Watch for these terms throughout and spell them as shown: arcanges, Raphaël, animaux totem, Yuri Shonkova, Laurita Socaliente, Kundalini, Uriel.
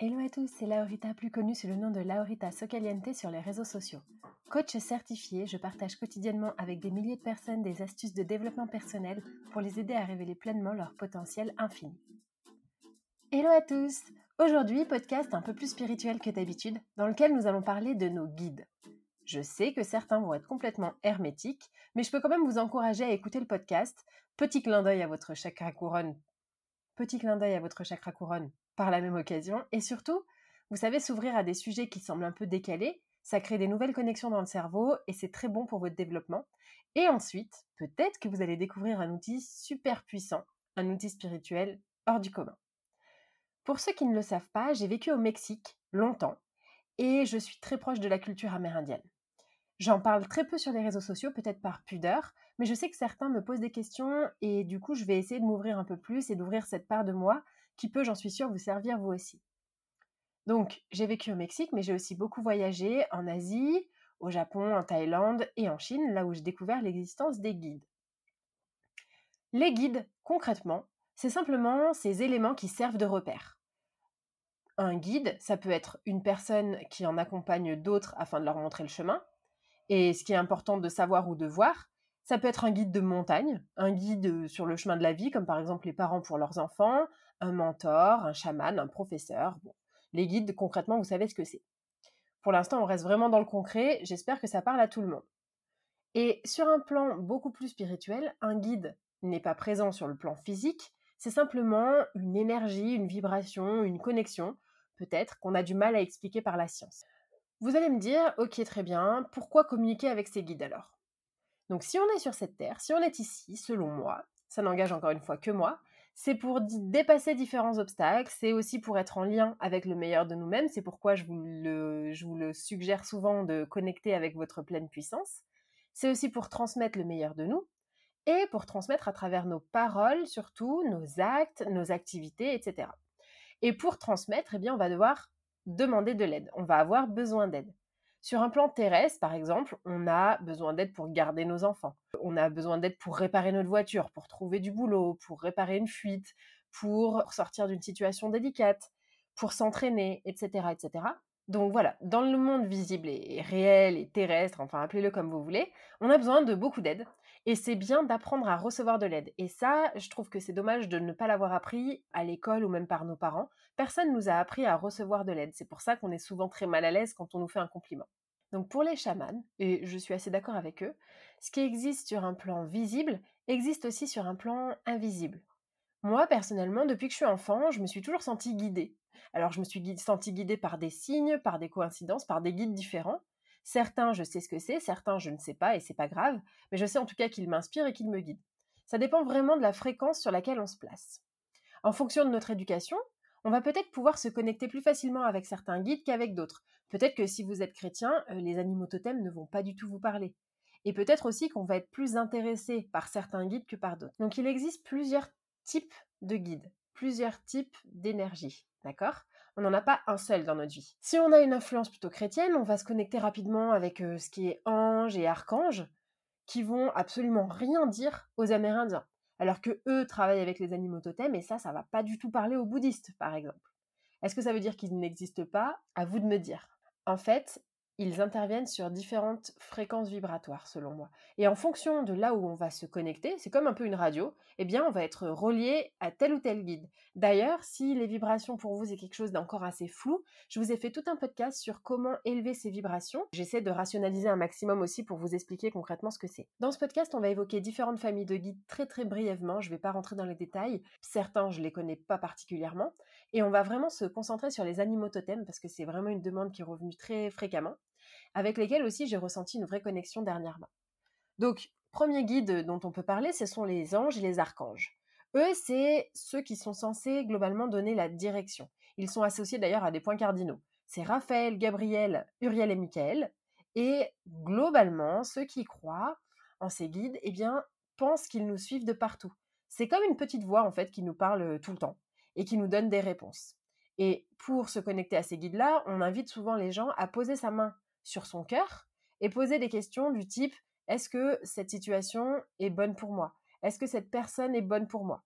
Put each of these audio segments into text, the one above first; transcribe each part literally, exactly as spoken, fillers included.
Hello à tous, c'est Laurita, plus connue sous le nom de Laurita Socaliente sur les réseaux sociaux. Coach certifiée, je partage quotidiennement avec des milliers de personnes des astuces de développement personnel pour les aider à révéler pleinement leur potentiel infini. Hello à tous! Aujourd'hui, podcast un peu plus spirituel que d'habitude, dans lequel nous allons parler de nos guides. Je sais que certains vont être complètement hermétiques, mais je peux quand même vous encourager à écouter le podcast. Petit clin d'œil à votre chakra couronne. Petit clin d'œil à votre chakra couronne. Par la même occasion, et surtout, vous savez, s'ouvrir à des sujets qui semblent un peu décalés, ça crée des nouvelles connexions dans le cerveau et c'est très bon pour votre développement. Et ensuite, peut-être que vous allez découvrir un outil super puissant, un outil spirituel hors du commun. Pour ceux qui ne le savent pas, j'ai vécu au Mexique longtemps et je suis très proche de la culture amérindienne. J'en parle très peu sur les réseaux sociaux, peut-être par pudeur, mais je sais que certains me posent des questions et du coup, je vais essayer de m'ouvrir un peu plus et d'ouvrir cette part de moi qui peut, j'en suis sûre, vous servir vous aussi. Donc, j'ai vécu au Mexique, mais j'ai aussi beaucoup voyagé en Asie, au Japon, en Thaïlande et en Chine, là où j'ai découvert l'existence des guides. Les guides, concrètement, c'est simplement ces éléments qui servent de repères. Un guide, ça peut être une personne qui en accompagne d'autres afin de leur montrer le chemin, et ce qui est important de savoir ou de voir, ça peut être un guide de montagne, un guide sur le chemin de la vie, comme par exemple les parents pour leurs enfants, un mentor, un chaman, un professeur. Bon, les guides, concrètement, vous savez ce que c'est. Pour l'instant, on reste vraiment dans le concret. J'espère que ça parle à tout le monde. Et sur un plan beaucoup plus spirituel, un guide n'est pas présent sur le plan physique. C'est simplement une énergie, une vibration, une connexion, peut-être, qu'on a du mal à expliquer par la science. Vous allez me dire, ok, très bien, pourquoi communiquer avec ces guides alors ? Donc si on est sur cette terre, si on est ici, selon moi, ça n'engage encore une fois que moi, c'est pour dépasser différents obstacles, c'est aussi pour être en lien avec le meilleur de nous-mêmes, c'est pourquoi je vous le, je vous le suggère souvent de connecter avec votre pleine puissance, c'est aussi pour transmettre le meilleur de nous, et pour transmettre à travers nos paroles, surtout, nos actes, nos activités, et cetera. Et pour transmettre, eh bien, on va devoir demander de l'aide, on va avoir besoin d'aide. Sur un plan terrestre, par exemple, on a besoin d'aide pour garder nos enfants. On a besoin d'aide pour réparer notre voiture, pour trouver du boulot, pour réparer une fuite, pour sortir d'une situation délicate, pour s'entraîner, et cetera, et cetera. Donc voilà, dans le monde visible et réel et terrestre, enfin appelez-le comme vous voulez, on a besoin de beaucoup d'aide. Et c'est bien d'apprendre à recevoir de l'aide. Et ça, je trouve que c'est dommage de ne pas l'avoir appris à l'école ou même par nos parents. Personne ne nous a appris à recevoir de l'aide. C'est pour ça qu'on est souvent très mal à l'aise quand on nous fait un compliment. Donc pour les chamans, et je suis assez d'accord avec eux, ce qui existe sur un plan visible existe aussi sur un plan invisible. Moi, personnellement, depuis que je suis enfant, je me suis toujours sentie guidée. Alors je me suis sentie guidée par des signes, par des coïncidences, par des guides différents. Certains, je sais ce que c'est, certains, je ne sais pas et c'est pas grave, mais je sais en tout cas qu'ils m'inspirent et qu'ils me guident. Ça dépend vraiment de la fréquence sur laquelle on se place. En fonction de notre éducation, on va peut-être pouvoir se connecter plus facilement avec certains guides qu'avec d'autres. Peut-être que si vous êtes chrétien, les animaux totems ne vont pas du tout vous parler. Et peut-être aussi qu'on va être plus intéressé par certains guides que par d'autres. Donc il existe plusieurs types de guides, plusieurs types d'énergie, d'accord ? On n'en a pas un seul dans notre vie. Si on a une influence plutôt chrétienne, on va se connecter rapidement avec euh, ce qui est ange et archange, qui vont absolument rien dire aux Amérindiens, alors que eux travaillent avec les animaux totems, et ça, ça va pas du tout parler aux bouddhistes, par exemple. Est-ce que ça veut dire qu'ils n'existent pas ? À vous de me dire. En fait, ils interviennent sur différentes fréquences vibratoires, selon moi. Et en fonction de là où on va se connecter, c'est comme un peu une radio, eh bien, on va être relié à tel ou tel guide. D'ailleurs, si les vibrations pour vous, c'est quelque chose d'encore assez flou, je vous ai fait tout un podcast sur comment élever ces vibrations. J'essaie de rationaliser un maximum aussi pour vous expliquer concrètement ce que c'est. Dans ce podcast, on va évoquer différentes familles de guides très très brièvement. Je ne vais pas rentrer dans les détails. Certains, je ne les connais pas particulièrement. Et on va vraiment se concentrer sur les animaux totems parce que c'est vraiment une demande qui est revenue très fréquemment, avec lesquels aussi j'ai ressenti une vraie connexion dernièrement. Donc, premier guide dont on peut parler, ce sont les anges et les archanges. Eux, c'est ceux qui sont censés globalement donner la direction. Ils sont associés d'ailleurs à des points cardinaux. C'est Raphaël, Gabriel, Uriel et Michael. Et globalement, ceux qui croient en ces guides, eh bien, pensent qu'ils nous suivent de partout. C'est comme une petite voix, en fait, qui nous parle tout le temps et qui nous donne des réponses. Et pour se connecter à ces guides-là, on invite souvent les gens à poser sa main sur son cœur et poser des questions du type « Est-ce que cette situation est bonne pour moi ? Est-ce que cette personne est bonne pour moi ?»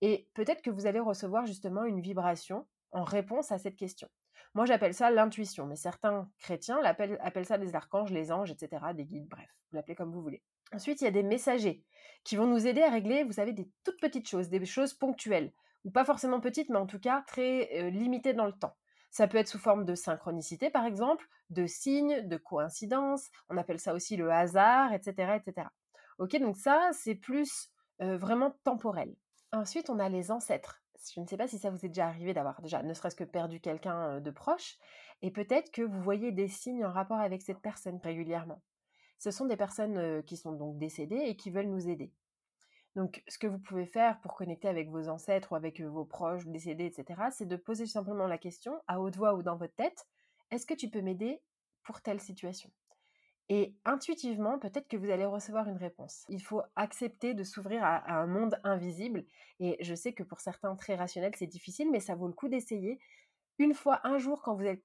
Et peut-être que vous allez recevoir justement une vibration en réponse à cette question. Moi, j'appelle ça l'intuition, mais certains chrétiens l'appellent, appellent ça des archanges, les anges, et cetera, des guides, bref, vous l'appelez comme vous voulez. Ensuite, il y a des messagers qui vont nous aider à régler, vous savez, des toutes petites choses, des choses ponctuelles, ou pas forcément petites, mais en tout cas très euh, limitées dans le temps. Ça peut être sous forme de synchronicité, par exemple, de signes, de coïncidences. On appelle ça aussi le hasard, et cetera, et cetera. Ok, donc ça, c'est plus euh, vraiment temporel. Ensuite, on a les ancêtres. Je ne sais pas si ça vous est déjà arrivé d'avoir déjà, ne serait-ce que perdu quelqu'un de proche, et peut-être que vous voyez des signes en rapport avec cette personne régulièrement. Ce sont des personnes qui sont donc décédées et qui veulent nous aider. Donc, ce que vous pouvez faire pour connecter avec vos ancêtres ou avec vos proches décédés, et cetera, c'est de poser tout simplement la question, à haute voix ou dans votre tête, « Est-ce que tu peux m'aider pour telle situation ?» Et intuitivement, peut-être que vous allez recevoir une réponse. Il faut accepter de s'ouvrir à, à un monde invisible. Et je sais que pour certains très rationnels, c'est difficile, mais ça vaut le coup d'essayer. Une fois, un jour, quand vous êtes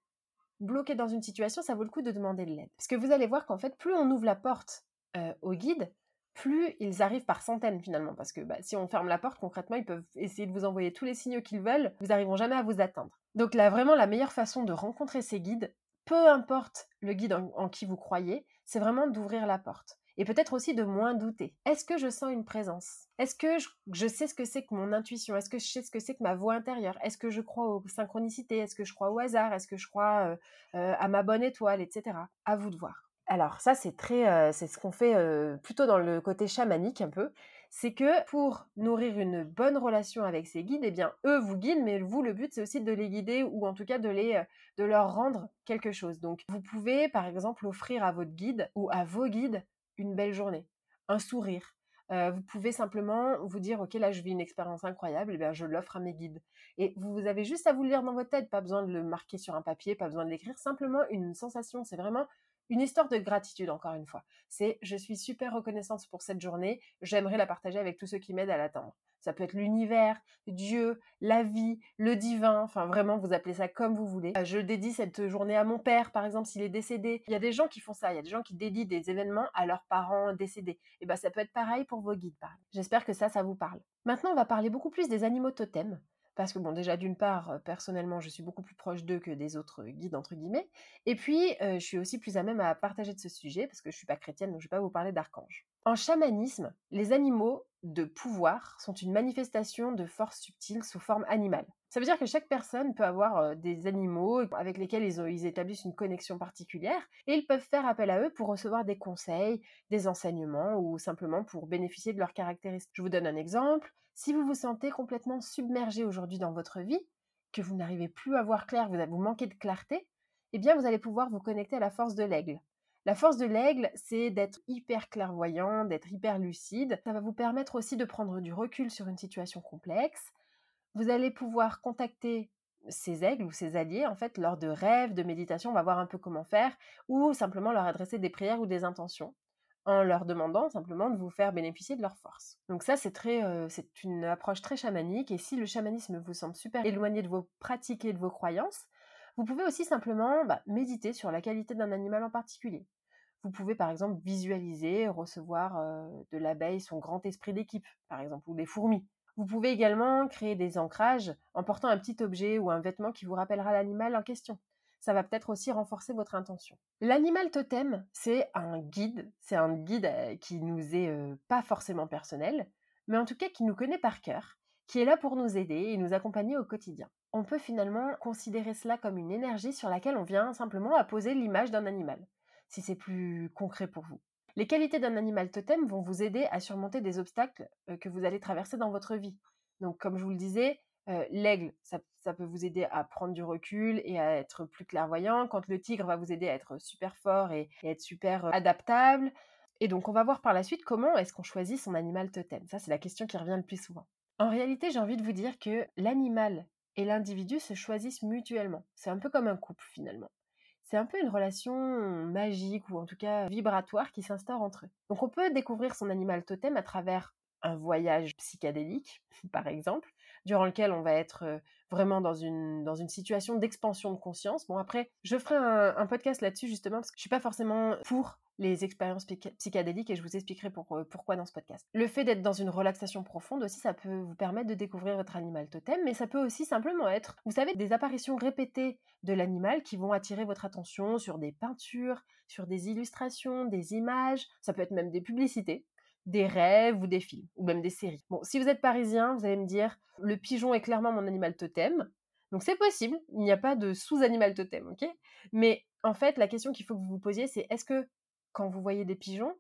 bloqué dans une situation, ça vaut le coup de demander de l'aide. Parce que vous allez voir qu'en fait, plus on ouvre la porte euh, au guide, plus ils arrivent par centaines finalement, parce que bah, si on ferme la porte, concrètement, ils peuvent essayer de vous envoyer tous les signaux qu'ils veulent, ils n'arriveront jamais à vous atteindre. Donc là, vraiment, la meilleure façon de rencontrer ces guides, peu importe le guide en, en qui vous croyez, c'est vraiment d'ouvrir la porte. Et peut-être aussi de moins douter. Est-ce que je sens une présence ? Est-ce que je, je sais ce que c'est que mon intuition ? Est-ce que je sais ce que c'est que ma voix intérieure ? Est-ce que je crois aux synchronicités ? Est-ce que je crois au hasard ? Est-ce que je crois euh, euh, à ma bonne étoile, et cetera. À vous de voir. Alors ça, c'est très, euh, c'est ce qu'on fait euh, plutôt dans le côté chamanique un peu, c'est que pour nourrir une bonne relation avec ces guides, eh bien, eux vous guident, mais vous, le but, c'est aussi de les guider ou en tout cas de, les, euh, de leur rendre quelque chose. Donc, vous pouvez, par exemple, offrir à votre guide ou à vos guides une belle journée, un sourire. Euh, vous pouvez simplement vous dire « Ok, là, je vis une expérience incroyable, eh bien, je l'offre à mes guides. » Et vous, vous avez juste à vous le lire dans votre tête, pas besoin de le marquer sur un papier, pas besoin de l'écrire, simplement une sensation, c'est vraiment... une histoire de gratitude, encore une fois. C'est « je suis super reconnaissante pour cette journée, j'aimerais la partager avec tous ceux qui m'aident à l'atteindre ». Ça peut être l'univers, Dieu, la vie, le divin, enfin vraiment, vous appelez ça comme vous voulez. Je dédie cette journée à mon père, par exemple, s'il est décédé. Il y a des gens qui font ça, il y a des gens qui dédient des événements à leurs parents décédés. Et bien, ça peut être pareil pour vos guides, pareil. J'espère que ça, ça vous parle. Maintenant, on va parler beaucoup plus des animaux totems. Parce que bon, déjà d'une part, personnellement, je suis beaucoup plus proche d'eux que des autres guides, entre guillemets. Et puis, euh, je suis aussi plus à même à partager de ce sujet, parce que je ne suis pas chrétienne, donc je ne vais pas vous parler d'archanges. En chamanisme, les animaux de pouvoir sont une manifestation de forces subtiles sous forme animale. Ça veut dire que chaque personne peut avoir des animaux avec lesquels ils, ont, ils établissent une connexion particulière, et ils peuvent faire appel à eux pour recevoir des conseils, des enseignements, ou simplement pour bénéficier de leurs caractéristiques. Je vous donne un exemple. Si vous vous sentez complètement submergé aujourd'hui dans votre vie, que vous n'arrivez plus à voir clair, vous manquez de clarté, eh bien vous allez pouvoir vous connecter à la force de l'aigle. La force de l'aigle, c'est d'être hyper clairvoyant, d'être hyper lucide. Ça va vous permettre aussi de prendre du recul sur une situation complexe. Vous allez pouvoir contacter ces aigles ou ces alliés, en fait, lors de rêves, de méditations, on va voir un peu comment faire, ou simplement leur adresser des prières ou des intentions, en leur demandant simplement de vous faire bénéficier de leur force. Donc ça, c'est, très, euh, c'est une approche très chamanique, et si le chamanisme vous semble super éloigné de vos pratiques et de vos croyances, vous pouvez aussi simplement bah, méditer sur la qualité d'un animal en particulier. Vous pouvez par exemple visualiser, recevoir euh, de l'abeille son grand esprit d'équipe, par exemple, ou des fourmis. Vous pouvez également créer des ancrages en portant un petit objet ou un vêtement qui vous rappellera l'animal en question. ça va peut-être aussi renforcer votre intention. L'animal totem, c'est un guide, c'est un guide qui nous est euh, pas forcément personnel, mais en tout cas qui nous connaît par cœur, qui est là pour nous aider et nous accompagner au quotidien. On peut finalement considérer cela comme une énergie sur laquelle on vient simplement apposer l'image d'un animal, si c'est plus concret pour vous. Les qualités d'un animal totem vont vous aider à surmonter des obstacles que vous allez traverser dans votre vie. Donc, comme je vous le disais, euh, l'aigle, ça, ça peut vous aider à prendre du recul et à être plus clairvoyant, quand le tigre va vous aider à être super fort et, et être super adaptable. Et donc, on va voir par la suite comment est-ce qu'on choisit son animal totem. Ça, c'est la question qui revient le plus souvent. En réalité, j'ai envie de vous dire que l'animal et l'individu se choisissent mutuellement. C'est un peu comme un couple, finalement. C'est un peu une relation magique ou en tout cas vibratoire qui s'instaure entre eux. Donc on peut découvrir son animal totem à travers un voyage psychédélique, par exemple, durant lequel on va être vraiment dans une, dans une situation d'expansion de conscience. Bon, après, je ferai un, un podcast là-dessus justement parce que je ne suis pas forcément pour les expériences psychédéliques et je vous expliquerai pour, pourquoi dans ce podcast. Le fait d'être dans une relaxation profonde aussi, ça peut vous permettre de découvrir votre animal totem, mais ça peut aussi simplement être, vous savez, des apparitions répétées de l'animal qui vont attirer votre attention sur des peintures, sur des illustrations, des images, ça peut être même des publicités, des rêves ou des films, ou même des séries. Bon, si vous êtes parisien, vous allez me dire, le pigeon est clairement mon animal totem, donc c'est possible, il n'y a pas de sous-animal totem, ok ? Mais en fait, la question qu'il faut que vous vous posiez, c'est est-ce que quand vous voyez des pigeons,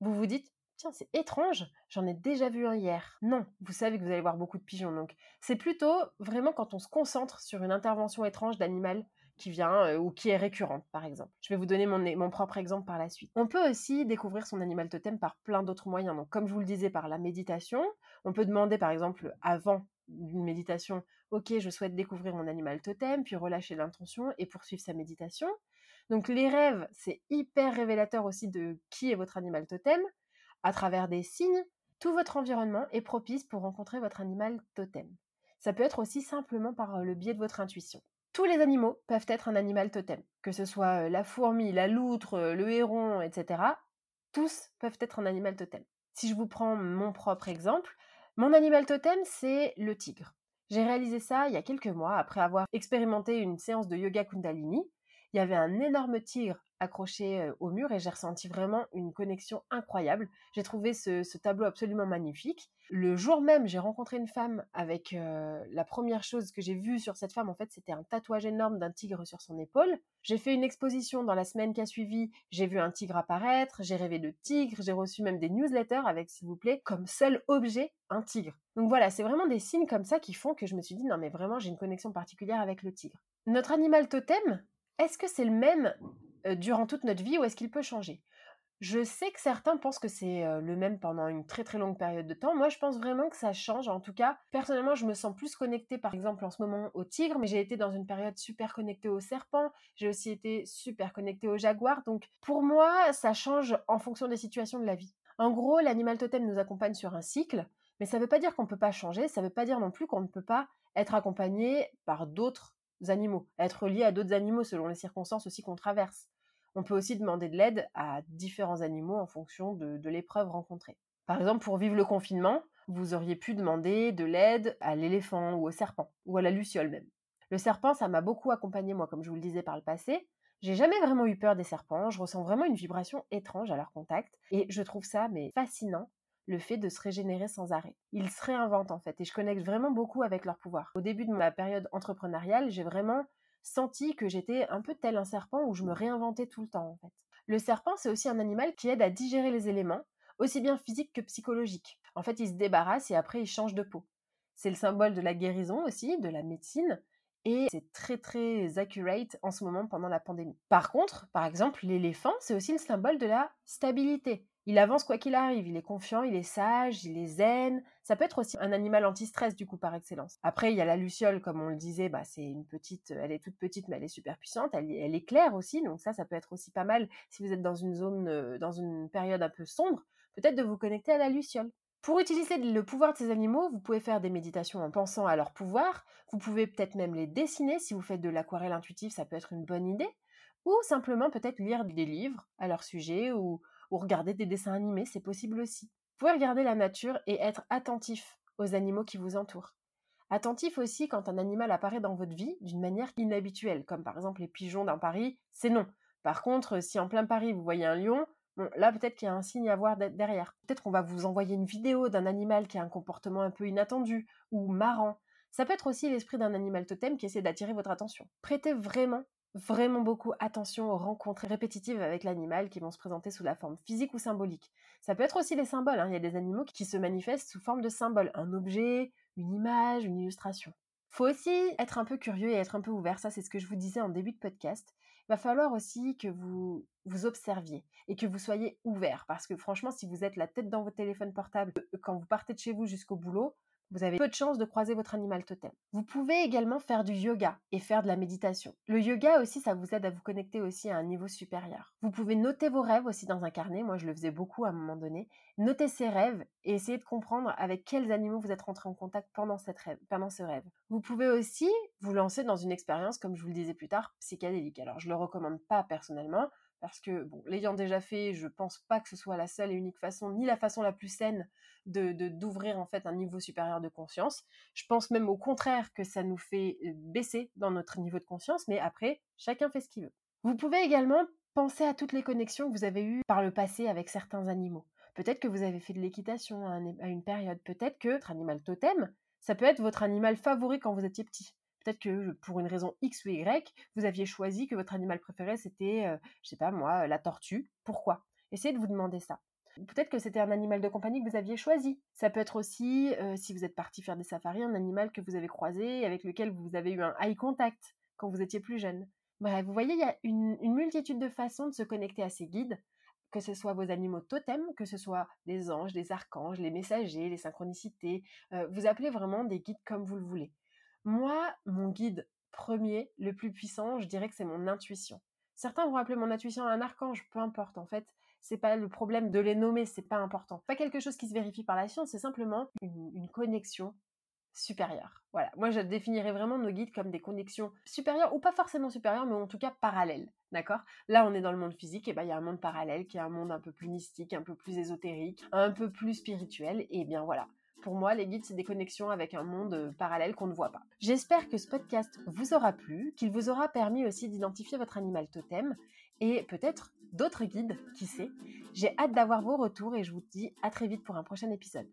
vous vous dites « Tiens, c'est étrange, j'en ai déjà vu un hier. » Non, vous savez que vous allez voir beaucoup de pigeons. Donc, c'est plutôt vraiment quand on se concentre sur une intervention étrange d'animal qui vient euh, ou qui est récurrente, par exemple. Je vais vous donner mon, mon propre exemple par la suite. On peut aussi découvrir son animal totem par plein d'autres moyens. Donc, comme je vous le disais, par la méditation. On peut demander, par exemple, avant d'une méditation, « Ok, je souhaite découvrir mon animal totem, puis relâcher l'intention et poursuivre sa méditation. » Donc les rêves, c'est hyper révélateur aussi de qui est votre animal totem. À travers des signes, tout votre environnement est propice pour rencontrer votre animal totem. Ça peut être aussi simplement par le biais de votre intuition. Tous les animaux peuvent être un animal totem, que ce soit la fourmi, la loutre, le héron, et cetera. Tous peuvent être un animal totem. Si je vous prends mon propre exemple, mon animal totem, c'est le tigre. J'ai réalisé ça il y a quelques mois, après avoir expérimenté une séance de yoga Kundalini. Il y avait un énorme tigre accroché au mur et j'ai ressenti vraiment une connexion incroyable. J'ai trouvé ce, ce tableau absolument magnifique. Le jour même, j'ai rencontré une femme avec euh, la première chose que j'ai vue sur cette femme, en fait, c'était un tatouage énorme d'un tigre sur son épaule. J'ai fait une exposition dans la semaine qui a suivi, j'ai vu un tigre apparaître, j'ai rêvé de tigre, j'ai reçu même des newsletters avec, s'il vous plaît, comme seul objet, un tigre. Donc voilà, c'est vraiment des signes comme ça qui font que je me suis dit, non mais vraiment, j'ai une connexion particulière avec le tigre. Notre animal totem, est-ce que c'est le même durant toute notre vie ou est-ce qu'il peut changer ? Je sais que certains pensent que c'est le même pendant une très très longue période de temps. Moi, je pense vraiment que ça change. En tout cas, personnellement, je me sens plus connectée, par exemple, en ce moment au tigre, mais j'ai été dans une période super connectée au serpent. J'ai aussi été super connectée au jaguar. Donc, pour moi, ça change en fonction des situations de la vie. En gros, l'animal totem nous accompagne sur un cycle, mais ça ne veut pas dire qu'on ne peut pas changer. Ça ne veut pas dire non plus qu'on ne peut pas être accompagné par d'autres animaux, être lié à d'autres animaux selon les circonstances aussi qu'on traverse. On peut aussi demander de l'aide à différents animaux en fonction de, de l'épreuve rencontrée. Par exemple, pour vivre le confinement, vous auriez pu demander de l'aide à l'éléphant ou au serpent, ou à la luciole même. Le serpent, ça m'a beaucoup accompagnée, moi, comme je vous le disais par le passé. J'ai jamais vraiment eu peur des serpents, je ressens vraiment une vibration étrange à leur contact, et je trouve ça mais fascinant, le fait de se régénérer sans arrêt. Ils se réinventent en fait, et je connecte vraiment beaucoup avec leur pouvoir. Au début de ma période entrepreneuriale, j'ai vraiment senti que j'étais un peu tel un serpent où je me réinventais tout le temps en fait. Le serpent, c'est aussi un animal qui aide à digérer les éléments, aussi bien physiques que psychologiques. En fait, il se débarrasse et après il change de peau. C'est le symbole de la guérison aussi, de la médecine, et c'est très très accurate en ce moment pendant la pandémie. Par contre, par exemple, l'éléphant, c'est aussi le symbole de la stabilité. Il avance quoi qu'il arrive, il est confiant, il est sage, il est zen. Ça peut être aussi un animal anti-stress du coup par excellence. Après, il y a la luciole, comme on le disait, bah, c'est une petite, elle est toute petite mais elle est super puissante, elle, elle est claire aussi, donc ça, ça peut être aussi pas mal si vous êtes dans une zone, dans une période un peu sombre, peut-être de vous connecter à la luciole. Pour utiliser le pouvoir de ces animaux, vous pouvez faire des méditations en pensant à leur pouvoir, vous pouvez peut-être même les dessiner, si vous faites de l'aquarelle intuitive, ça peut être une bonne idée, ou simplement peut-être lire des livres à leur sujet, ou ou regarder des dessins animés, c'est possible aussi. Vous pouvez regarder la nature et être attentif aux animaux qui vous entourent. Attentif aussi quand un animal apparaît dans votre vie d'une manière inhabituelle, comme par exemple les pigeons dans Paris, c'est non. Par contre, si en plein Paris vous voyez un lion, bon, là peut-être qu'il y a un signe à voir derrière. Peut-être qu'on va vous envoyer une vidéo d'un animal qui a un comportement un peu inattendu ou marrant. Ça peut être aussi l'esprit d'un animal totem qui essaie d'attirer votre attention. Prêtez vraiment, vraiment beaucoup attention aux rencontres répétitives avec l'animal qui vont se présenter sous la forme physique ou symbolique. Ça peut être aussi les symboles, hein. Il y a des animaux qui se manifestent sous forme de symboles, un objet, une image, une illustration. Faut aussi être un peu curieux et être un peu ouvert, ça c'est ce que je vous disais en début de podcast. Il va falloir aussi que vous vous observiez et que vous soyez ouvert, parce que franchement, si vous êtes la tête dans votre téléphone portable quand vous partez de chez vous jusqu'au boulot, vous avez peu de chances de croiser votre animal totem. Vous pouvez également faire du yoga et faire de la méditation. Le yoga aussi, ça vous aide à vous connecter aussi à un niveau supérieur. Vous pouvez noter vos rêves aussi dans un carnet. Moi, je le faisais beaucoup à un moment donné. Notez ces rêves et essayez de comprendre avec quels animaux vous êtes rentré en contact pendant cette rêve, pendant ce rêve. Vous pouvez aussi vous lancer dans une expérience, comme je vous le disais plus tard, psychédélique. Alors, je le recommande pas personnellement parce que, bon, l'ayant déjà fait, je pense pas que ce soit la seule et unique façon, ni la façon la plus saine de, de, d'ouvrir en fait un niveau supérieur de conscience. Je pense même au contraire que ça nous fait baisser dans notre niveau de conscience, mais après, chacun fait ce qu'il veut. Vous pouvez également penser à toutes les connexions que vous avez eues par le passé avec certains animaux. Peut-être que vous avez fait de l'équitation à, un, à une période, peut-être que votre animal totem, ça peut être votre animal favori quand vous étiez petit. Peut-être que pour une raison X ou Y, vous aviez choisi que votre animal préféré, c'était, euh, je sais pas moi, la tortue. Pourquoi ? Essayez de vous demander ça. Peut-être que c'était un animal de compagnie que vous aviez choisi. Ça peut être aussi, euh, si vous êtes parti faire des safaris, un animal que vous avez croisé, avec lequel vous avez eu un eye contact quand vous étiez plus jeune. Bref, vous voyez, il y a une, une multitude de façons de se connecter à ces guides, que ce soit vos animaux totems, que ce soit des anges, des archanges, les messagers, les synchronicités. Euh, vous appelez vraiment des guides comme vous le voulez. Moi, mon guide premier, le plus puissant, je dirais que c'est mon intuition. Certains vont appeler mon intuition un archange, peu importe en fait. C'est pas le problème de les nommer, c'est pas important. Pas quelque chose qui se vérifie par la science, c'est simplement une, une connexion supérieure. Voilà, moi je définirais vraiment nos guides comme des connexions supérieures, ou pas forcément supérieures, mais en tout cas parallèles, d'accord ? Là on est dans le monde physique, et ben il y a un monde parallèle qui est un monde un peu plus mystique, un peu plus ésotérique, un peu plus spirituel, et bien voilà. Pour moi, les guides, c'est des connexions avec un monde parallèle qu'on ne voit pas. J'espère que ce podcast vous aura plu, qu'il vous aura permis aussi d'identifier votre animal totem et peut-être d'autres guides, qui sait. J'ai hâte d'avoir vos retours et je vous dis à très vite pour un prochain épisode.